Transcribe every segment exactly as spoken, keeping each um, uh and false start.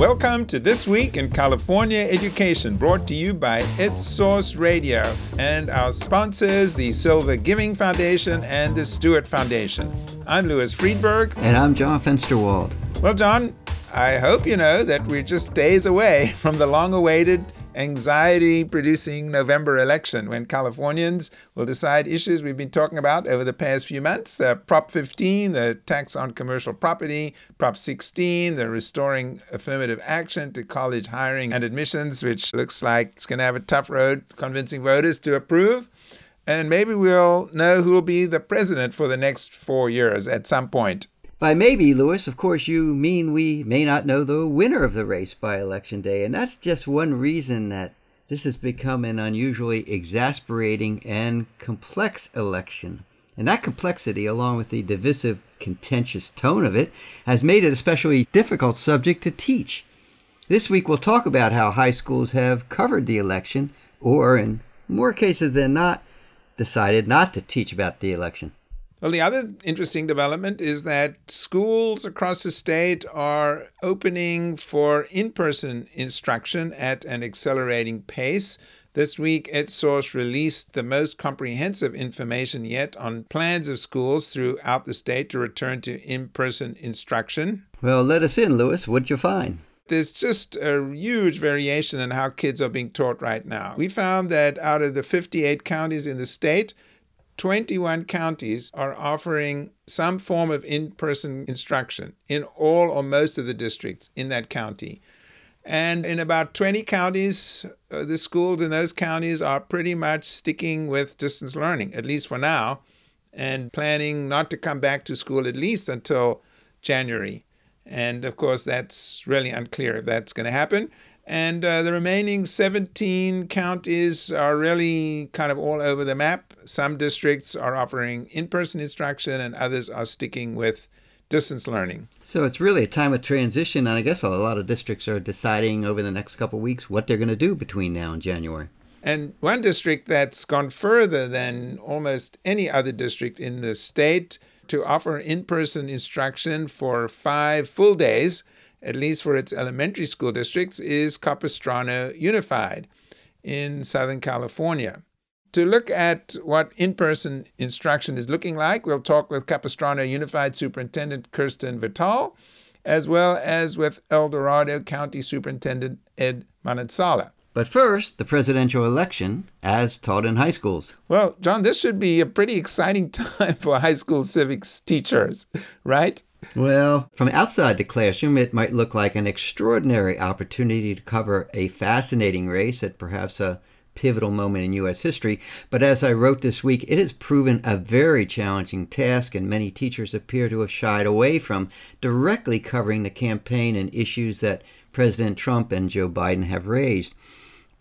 Welcome to This Week in California Education, brought to you by EdSource Radio and our sponsors, the Silver Giving Foundation and the Stewart Foundation. I'm Lewis Friedberg. And I'm John Fensterwald. Well, John, I hope you know that we're just days away from the long-awaited, anxiety-producing November election when Californians will decide issues we've been talking about over the past few months. Uh, Prop fifteen, the tax on commercial property, Prop sixteen, the restoring affirmative action to college hiring and admissions, which looks like it's going to have a tough road convincing voters to approve. And maybe we'll know who will be the president for the next four years at some point. By maybe, Lewis, of course, you mean we may not know the winner of the race by Election Day. And that's just one reason that this has become an unusually exasperating and complex election. And that complexity, along with the divisive, contentious tone of it, has made it especially difficult subject to teach. This week, we'll talk about how high schools have covered the election, or in more cases than not, decided not to teach about the election. Well, the other interesting development is that schools across the state are opening for in-person instruction at an accelerating pace. This week, EdSource released the most comprehensive information yet on plans of schools throughout the state to return to in-person instruction. Well, let us in, Lewis. What'd you find? There's just a huge variation in how kids are being taught right now. We found that out of the fifty-eight counties in the state, twenty-one counties are offering some form of in-person instruction in all or most of the districts in that county. And in about twenty counties, uh, the schools in those counties are pretty much sticking with distance learning, at least for now, and planning not to come back to school at least until January. And of course, that's really unclear if that's going to happen. And uh, the remaining seventeen counties are really kind of all over the map. Some districts are offering in-person instruction and others are sticking with distance learning. So it's really a time of transition. And I guess a lot of districts are deciding over the next couple of weeks what they're going to do between now and January. And one district that's gone further than almost any other district in the state to offer in-person instruction for five full days, at least for its elementary school districts, is Capistrano Unified in Southern California. To look at what in-person instruction is looking like, we'll talk with Capistrano Unified Superintendent Kirsten Vital, as well as with El Dorado County Superintendent Ed Manansala. But first, the presidential election as taught in high schools. Well, John, this should be a pretty exciting time for high school civics teachers, right? Well, from outside the classroom, it might look like an extraordinary opportunity to cover a fascinating race at perhaps a pivotal moment in U S history. But as I wrote this week, it has proven a very challenging task, and many teachers appear to have shied away from directly covering the campaign and issues that President Trump and Joe Biden have raised.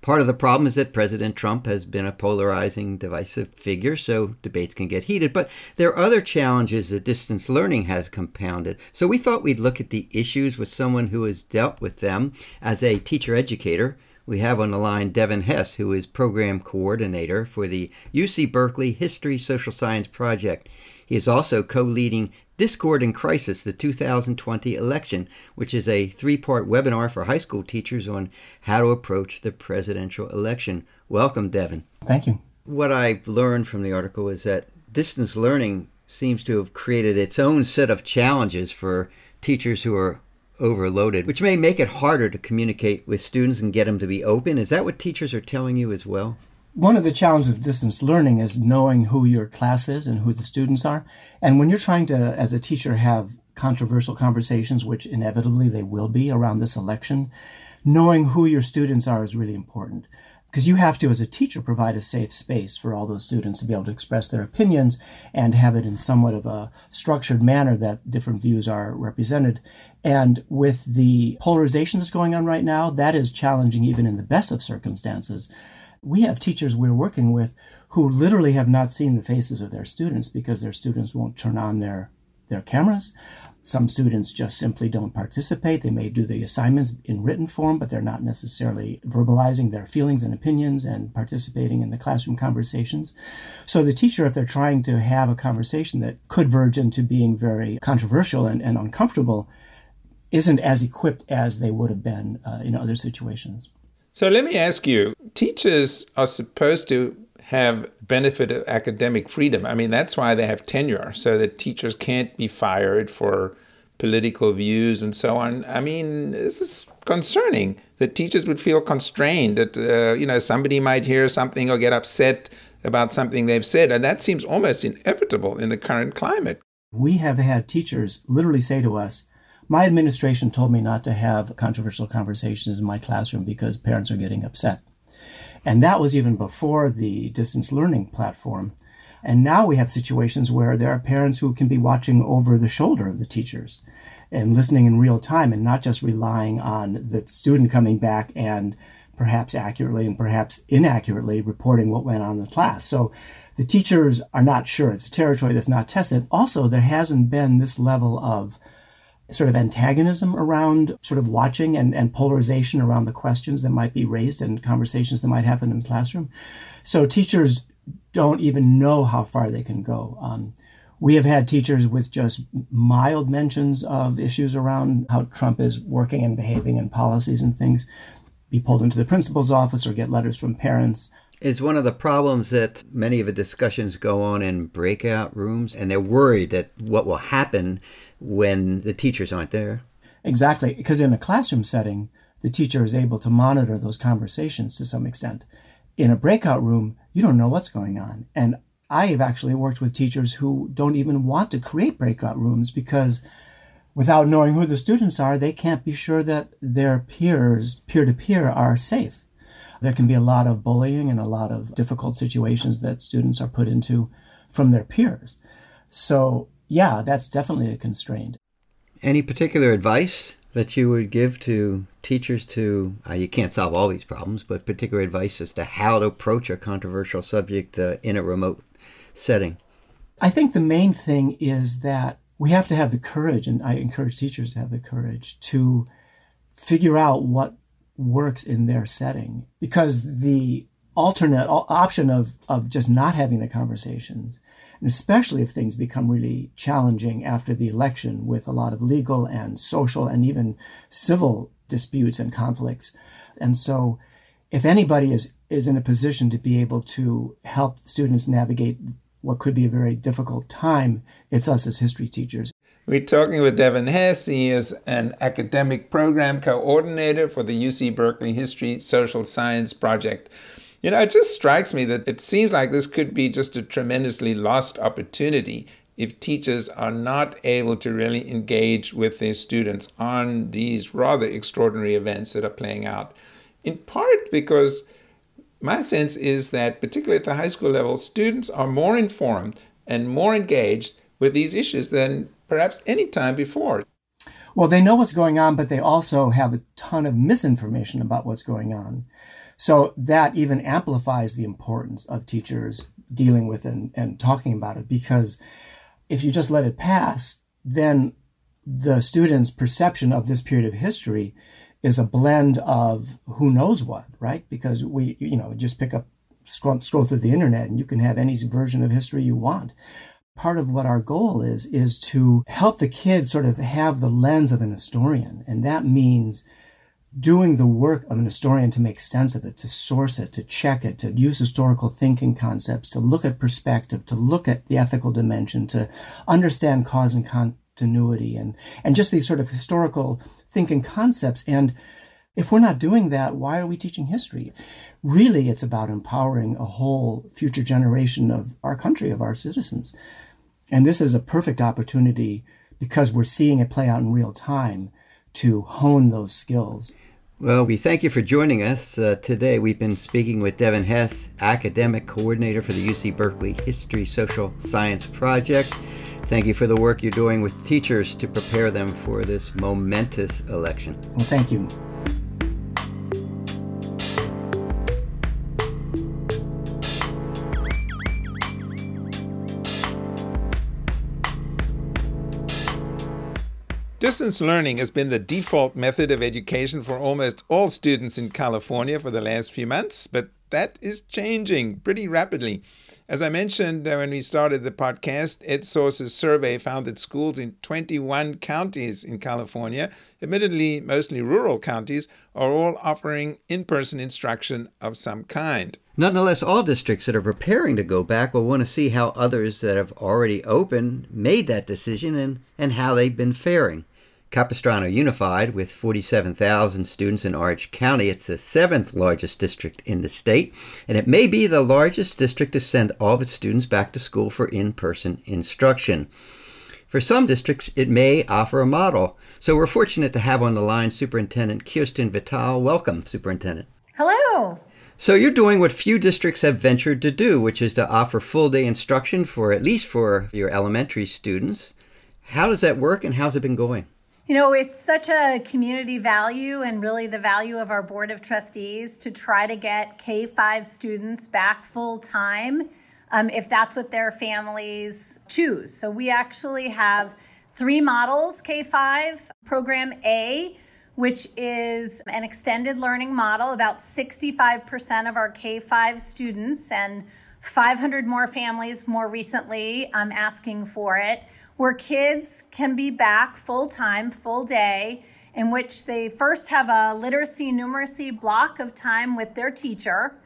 Part of the problem is that President Trump has been a polarizing, divisive figure, so debates can get heated. But there are other challenges that distance learning has compounded. So we thought we'd look at the issues with someone who has dealt with them as a teacher educator. We have on the line Devin Hess, who is program coordinator for the U C Berkeley History Social Science Project. He is also co-leading Discord in Crisis, the two thousand twenty election, which is a three-part webinar for high school teachers on how to approach the presidential election. Welcome, Devin. Thank you. What I learned from the article is that distance learning seems to have created its own set of challenges for teachers who are overloaded, which may make it harder to communicate with students and get them to be open. Is that what teachers are telling you as well? One of the challenges of distance learning is knowing who your class is and who the students are. And when you're trying to, as a teacher, have controversial conversations, which inevitably they will be around this election, knowing who your students are is really important. Because you have to, as a teacher, provide a safe space for all those students to be able to express their opinions and have it in somewhat of a structured manner that different views are represented. And with the polarization that's going on right now, that is challenging even in the best of circumstances. We have teachers we're working with who literally have not seen the faces of their students because their students won't turn on their, their cameras. Some students just simply don't participate. They may do the assignments in written form, but they're not necessarily verbalizing their feelings and opinions and participating in the classroom conversations. So the teacher, if they're trying to have a conversation that could verge into being very controversial and, and uncomfortable, isn't as equipped as they would have been uh, in other situations. So let me ask you, teachers are supposed to have benefit of academic freedom. I mean, that's why they have tenure, so that teachers can't be fired for political views and so on. I mean, this is concerning that teachers would feel constrained that, uh, you know, somebody might hear something or get upset about something they've said. And that seems almost inevitable in the current climate. We have had teachers literally say to us, my administration told me not to have controversial conversations in my classroom because parents are getting upset. And that was even before the distance learning platform. And now we have situations where there are parents who can be watching over the shoulder of the teachers and listening in real time and not just relying on the student coming back and perhaps accurately and perhaps inaccurately reporting what went on in the class. So the teachers are not sure. It's a territory that's not tested. Also, there hasn't been this level of sort of antagonism around sort of watching and, and polarization around the questions that might be raised and conversations that might happen in the classroom. So teachers don't even know how far they can go. Um, we have had teachers with just mild mentions of issues around how Trump is working and behaving and policies and things be pulled into the principal's office or get letters from parents. Is one of the problems that many of the discussions go on in breakout rooms, and they're worried that what will happen when the teachers aren't there? Exactly, because in a classroom setting, the teacher is able to monitor those conversations to some extent. In a breakout room, you don't know what's going on. And I have actually worked with teachers who don't even want to create breakout rooms because without knowing who the students are, they can't be sure that their peers, peer-to-peer, are safe. There can be a lot of bullying and a lot of difficult situations that students are put into from their peers. So, yeah, that's definitely a constraint. Any particular advice that you would give to teachers to, uh, you can't solve all these problems, but particular advice as to how to approach a controversial subject uh, in a remote setting? I think the main thing is that we have to have the courage, and I encourage teachers to have the courage to figure out what works in their setting, because the alternate option of, of just not having the conversations, and especially if things become really challenging after the election with a lot of legal and social and even civil disputes and conflicts. And so if anybody is, is in a position to be able to help students navigate what could be a very difficult time, it's us as history teachers. We're talking with Devin Hess. He is an academic program coordinator for the U C Berkeley History Social Science Project. You know, it just strikes me that it seems like this could be just a tremendously lost opportunity if teachers are not able to really engage with their students on these rather extraordinary events that are playing out, in part because my sense is that, particularly at the high school level, students are more informed and more engaged with these issues than perhaps any time before. Well, they know what's going on, but they also have a ton of misinformation about what's going on. So that even amplifies the importance of teachers dealing with and, and talking about it, because if you just let it pass, then the students' perception of this period of history is a blend of who knows what, right? Because we, you know, just pick up, scroll, scroll through the internet and you can have any version of history you want. Part of what our goal is, is to help the kids sort of have the lens of an historian. And that means doing the work of an historian to make sense of it, to source it, to check it, to use historical thinking concepts, to look at perspective, to look at the ethical dimension, to understand cause and continuity, and, and just these sort of historical thinking concepts. And if we're not doing that, why are we teaching history? Really, it's about empowering a whole future generation of our country, of our citizens. And this is a perfect opportunity because we're seeing it play out in real time to hone those skills. Well, we thank you for joining us uh, today. We've been speaking with Devin Hess, Academic Coordinator for the U C Berkeley History Social Science Project. Thank you for the work you're doing with teachers to prepare them for this momentous election. Well, thank you. Distance learning has been the default method of education for almost all students in California for the last few months, but that is changing pretty rapidly. As I mentioned uh, when we started the podcast, EdSource's survey found that schools in twenty-one counties in California, admittedly mostly rural counties, are all offering in-person instruction of some kind. Nonetheless, all districts that are preparing to go back will want to see how others that have already opened made that decision and, and how they've been faring. Capistrano Unified, with forty-seven thousand students in Orange County, it's the seventh largest district in the state, and it may be the largest district to send all of its students back to school for in-person instruction. For some districts, it may offer a model. So we're fortunate to have on the line Superintendent Kirsten Vital. Welcome, Superintendent. Hello. So you're doing what few districts have ventured to do, which is to offer full-day instruction for at least for your elementary students. How does that work, and how's it been going? You know, it's such a community value and really the value of our Board of Trustees to try to get K through five students back full time um, if that's what their families choose. So we actually have three models, K through five. Program A, which is an extended learning model, about sixty-five percent of our K through five students and five hundred more families more recently um, asking for it, where kids can be back full-time, full day, in which they first have a literacy numeracy block of time with their teacher.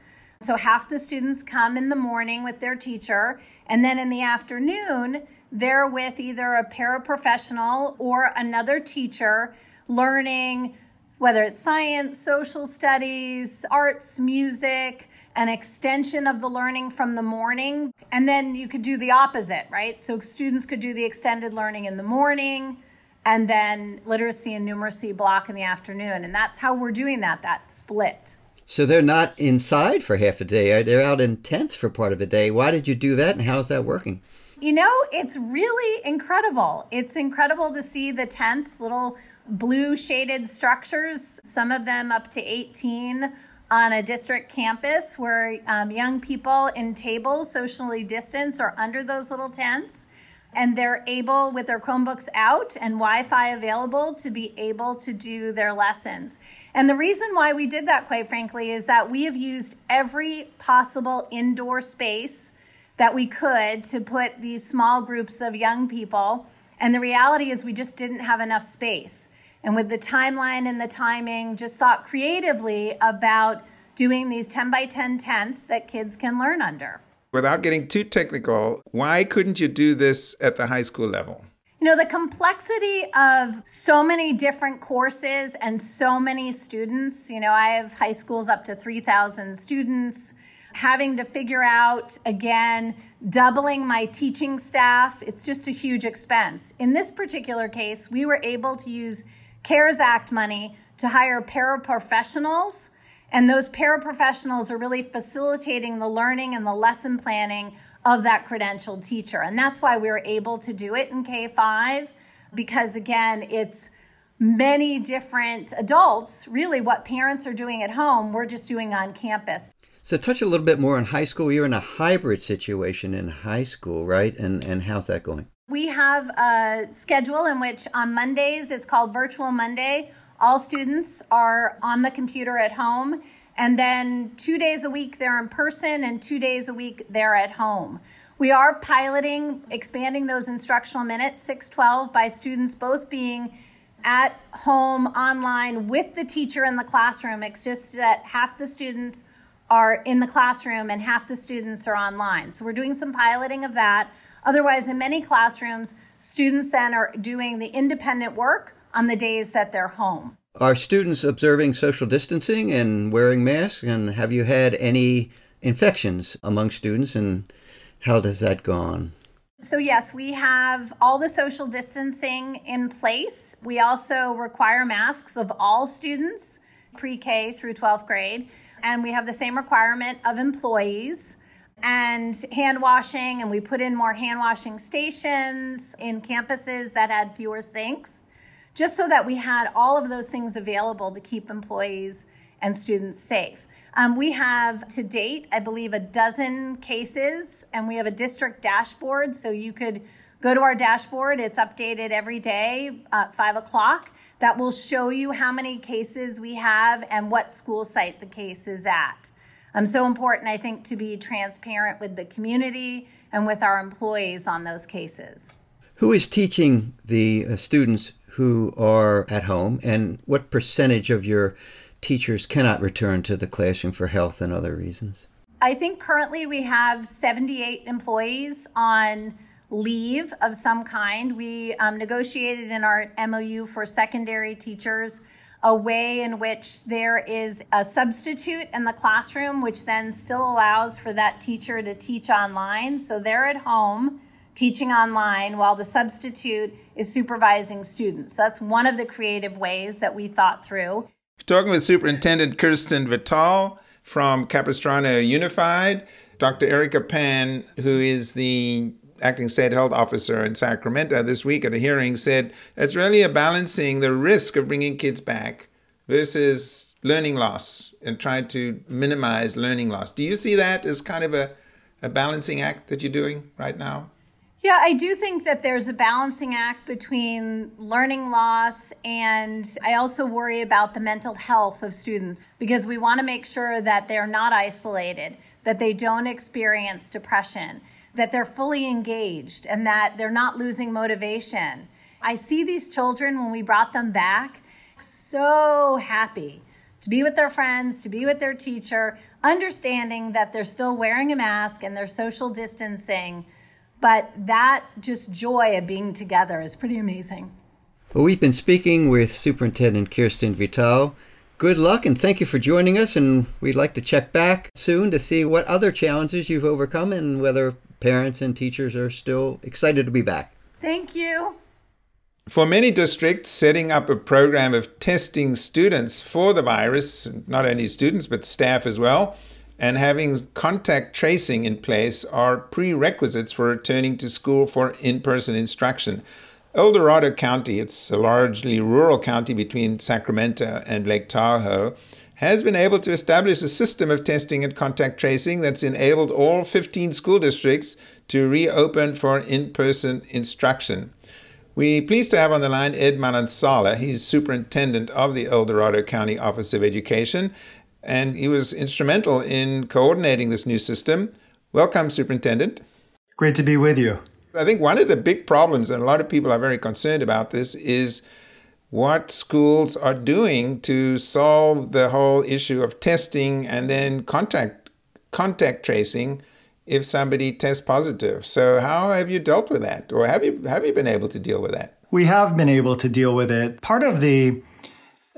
So half the students come in the morning with their teacher, and then in the afternoon, they're with either a paraprofessional or another teacher learning, whether it's science, social studies, arts, music, an extension of the learning from the morning. And then you could do the opposite, right? So students could do the extended learning in the morning and then literacy and numeracy block in the afternoon. And that's how we're doing that, that split. So they're not inside for half a day. They're out in tents for part of the day. Why did you do that, and how's that working? You know, it's really incredible. It's incredible to see the tents, little blue shaded structures, some of them up to eighteen on a district campus where um, young people in tables, socially distanced, are under those little tents. And they're able, with their Chromebooks out and Wi-Fi available, to be able to do their lessons. And the reason why we did that, quite frankly, is that we have used every possible indoor space that we could to put these small groups of young people. And the reality is we just didn't have enough space. And with the timeline and the timing, just thought creatively about doing these ten by ten tents that kids can learn under. Without getting too technical, why couldn't you do this at the high school level? You know, the complexity of so many different courses and so many students. You know, I have high schools up to three thousand students. Having to figure out, again, doubling my teaching staff, it's just a huge expense. In this particular case, we were able to use CARES Act money to hire paraprofessionals, and those paraprofessionals are really facilitating the learning and the lesson planning of that credentialed teacher. And that's why we were able to do it in K through five, because again, it's many different adults, really what parents are doing at home, we're just doing on campus. So touch a little bit more on high school. You're in a hybrid situation in high school, right? And and how's that going? We have a schedule in which on Mondays, it's called Virtual Monday. All students are on the computer at home. And then two days a week, they're in person, and two days a week, they're at home. We are piloting, expanding those instructional minutes, six twelve, by students both being at home online with the teacher in the classroom. It's just that half the students are in the classroom and half the students are online. So we're doing some piloting of that. Otherwise, in many classrooms, students then are doing the independent work on the days that they're home. Are students observing social distancing and wearing masks? And have you had any infections among students, and how does that go on? So yes, we have all the social distancing in place. We also require masks of all students, pre-K through twelfth grade. And we have the same requirement of employees and hand washing. And we put in more hand washing stations in campuses that had fewer sinks, just so that we had all of those things available to keep employees and students safe. Um, we have to date, I believe, a dozen cases, and we have a district dashboard. So you could go to our dashboard. It's updated every day at five o'clock. That will show you how many cases we have and what school site the case is at. um, so important, I think, to be transparent with the community and with our employees on those cases. Who is teaching the uh, students who are at home, and what percentage of your teachers cannot return to the classroom for health and other reasons? I think currently we have seventy-eight employees on leave of some kind. We um, negotiated in our M O U for secondary teachers a way in which there is a substitute in the classroom, which then still allows for that teacher to teach online. So they're at home teaching online while the substitute is supervising students. So that's one of the creative ways that we thought through. Talking with Superintendent Kirsten Vital from Capistrano Unified, Doctor Erica Pan, who is the acting state health officer in Sacramento this week at a hearing, said it's really a balancing the risk of bringing kids back versus learning loss and trying to minimize learning loss. Do you see that as kind of a, a balancing act that you're doing right now? Yeah, I do think that there's a balancing act between learning loss, and I also worry about the mental health of students because we want to make sure that they're not isolated, that they don't experience depression, that they're fully engaged, and that they're not losing motivation. I see these children when we brought them back so happy to be with their friends, to be with their teacher, understanding that they're still wearing a mask and they're social distancing. But that just joy of being together is pretty amazing. Well, we've been speaking with Superintendent Kirsten Vital. Good luck, and thank you for joining us. And we'd like to check back soon to see what other challenges you've overcome and whether parents and teachers are still excited to be back. Thank you. For many districts, setting up a program of testing students for the virus, not only students, but staff as well, and having contact tracing in place are prerequisites for returning to school for in-person instruction. El Dorado County, it's a largely rural county between Sacramento and Lake Tahoe, has been able to establish a system of testing and contact tracing that's enabled all fifteen school districts to reopen for in-person instruction. We're pleased to have on the line Ed Manansala. He's superintendent of the El Dorado County Office of Education, and he was instrumental in coordinating this new system. Welcome, Superintendent. Great to be with you. I think one of the big problems, and a lot of people are very concerned about this, is what schools are doing to solve the whole issue of testing and then contact, contact tracing if somebody tests positive. So how have you dealt with that? Or have you, have you been able to deal with that? We have been able to deal with it. Part of the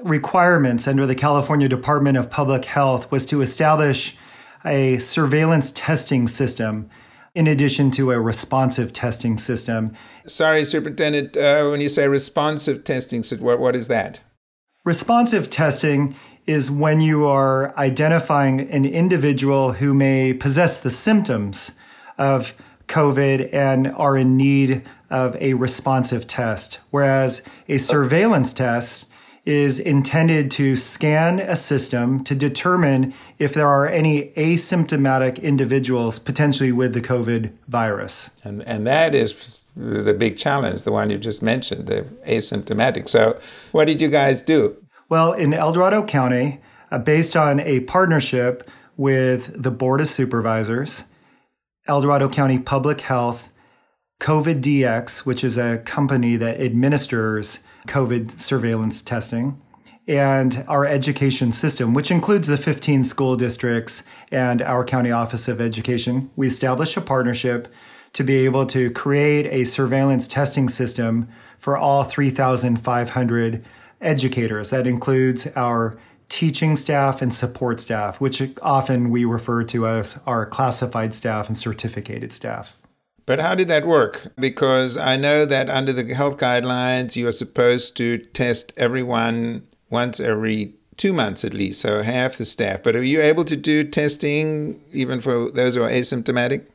requirements under the California Department of Public Health was to establish a surveillance testing system in addition to a responsive testing system. Sorry, Superintendent, uh, when you say responsive testing, what, what is that? Responsive testing is when you are identifying an individual who may possess the symptoms of COVID and are in need of a responsive test, whereas a surveillance test is intended to scan a system to determine if there are any asymptomatic individuals potentially with the COVID virus. And and that is the big challenge, the one you just mentioned, the asymptomatic. So what did you guys do? Well, in El Dorado County, uh, based on a partnership with the Board of Supervisors, El Dorado County Public Health, COVID D X, which is a company that administers COVID surveillance testing, and our education system, which includes the fifteen school districts and our county office of education, we established a partnership to be able to create a surveillance testing system for all three thousand five hundred educators. That includes our teaching staff and support staff, which often we refer to as our classified staff and certificated staff. But how did that work? Because I know that under the health guidelines, you are supposed to test everyone once every two months at least, so half the staff. But are you able to do testing even for those who are asymptomatic?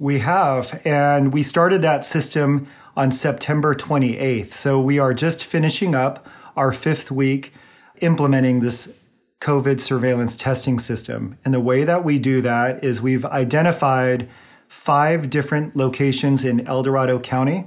We have, and we started that system on September twenty-eighth. So we are just finishing up our fifth week implementing this COVID surveillance testing system. And the way that we do that is we've identified five different locations in El Dorado County.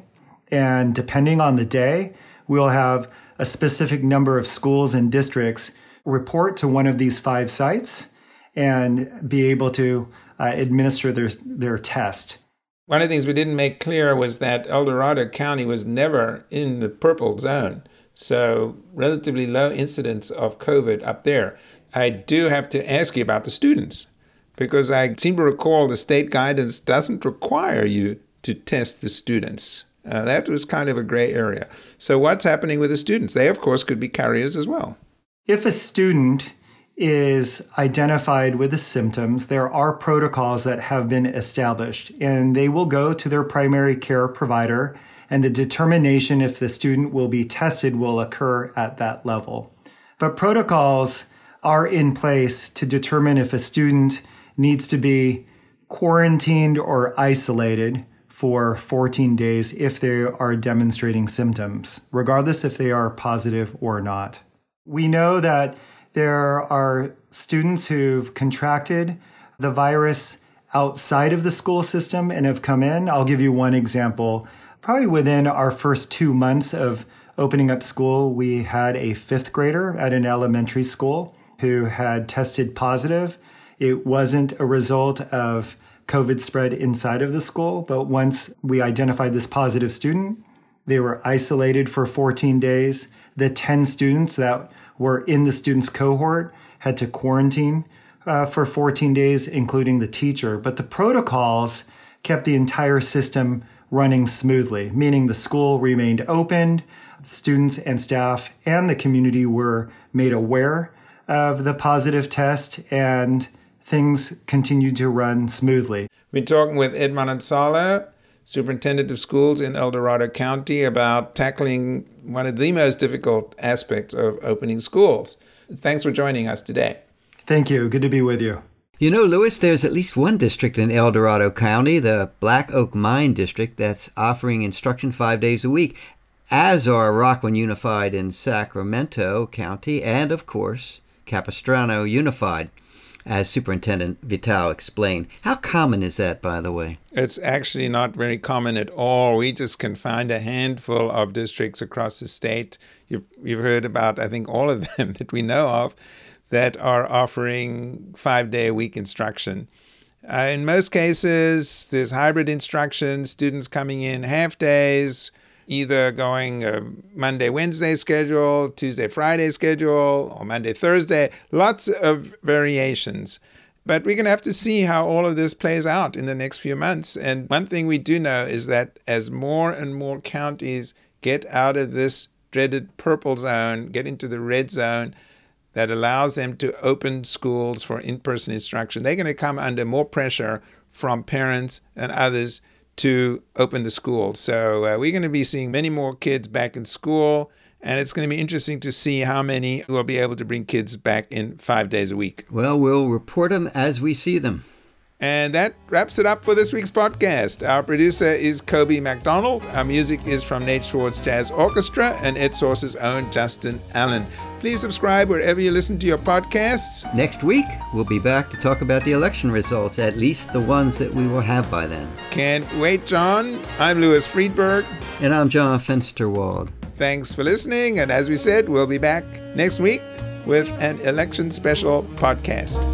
And depending on the day, we'll have a specific number of schools and districts report to one of these five sites. and be able to uh, administer their their test. One of the things we didn't make clear was that El Dorado County was never in the purple zone, so relatively low incidence of COVID up there. I do have to ask you about the students, because I seem to recall the state guidance doesn't require you to test the students. Uh, that was kind of a gray area. So what's happening with the students? They, of course, could be carriers as well. If a student is identified with the symptoms, there are protocols that have been established, and they will go to their primary care provider, and the determination if the student will be tested will occur at that level. But protocols are in place to determine if a student needs to be quarantined or isolated for fourteen days if they are demonstrating symptoms, regardless if they are positive or not. We know that there are students who've contracted the virus outside of the school system and have come in. I'll give you one example. Probably within our first two months of opening up school, we had a fifth grader at an elementary school who had tested positive. It wasn't a result of COVID spread inside of the school, but once we identified this positive student, they were isolated for fourteen days. The ten students that were in the student's cohort had to quarantine uh, for fourteen days, including the teacher. But the protocols kept the entire system running smoothly, meaning the school remained open, students and staff and the community were made aware of the positive test, and things continued to run smoothly. We're talking with Ed Manansala, Superintendent of Schools in El Dorado County, about tackling one of the most difficult aspects of opening schools. Thanks for joining us today. Thank you. Good to be with you. You know, Lewis, there's at least one district in El Dorado County, the Black Oak Mine District, that's offering instruction five days a week, as are Rockland Unified in Sacramento County and, of course, Capistrano Unified. As Superintendent Vital explained. How common is that, by the way? It's actually not very common at all. We just can find a handful of districts across the state. You've, you've heard about, I think, all of them that we know of that are offering five-day-a-week instruction. Uh, in most cases, there's hybrid instruction, students coming in half-days, either going uh, Monday, Wednesday schedule, Tuesday, Friday schedule, or Monday, Thursday, lots of variations. But we're going to have to see how all of this plays out in the next few months. And one thing we do know is that as more and more counties get out of this dreaded purple zone, get into the red zone that allows them to open schools for in-person instruction, they're going to come under more pressure from parents and others to open the school. So uh, we're going to be seeing many more kids back in school, and it's going to be interesting to see how many will be able to bring kids back in five days a week. Well, we'll report them as we see them. And that wraps it up for this week's podcast. Our producer is Kobe McDonald. Our music is from Nate Schwartz Jazz Orchestra and EdSource's own Justin Allen. Please subscribe wherever you listen to your podcasts. Next week, we'll be back to talk about the election results, at least the ones that we will have by then. Can't wait, John. I'm Lewis Friedberg. And I'm John Fensterwald. Thanks for listening. And as we said, we'll be back next week with an election special podcast.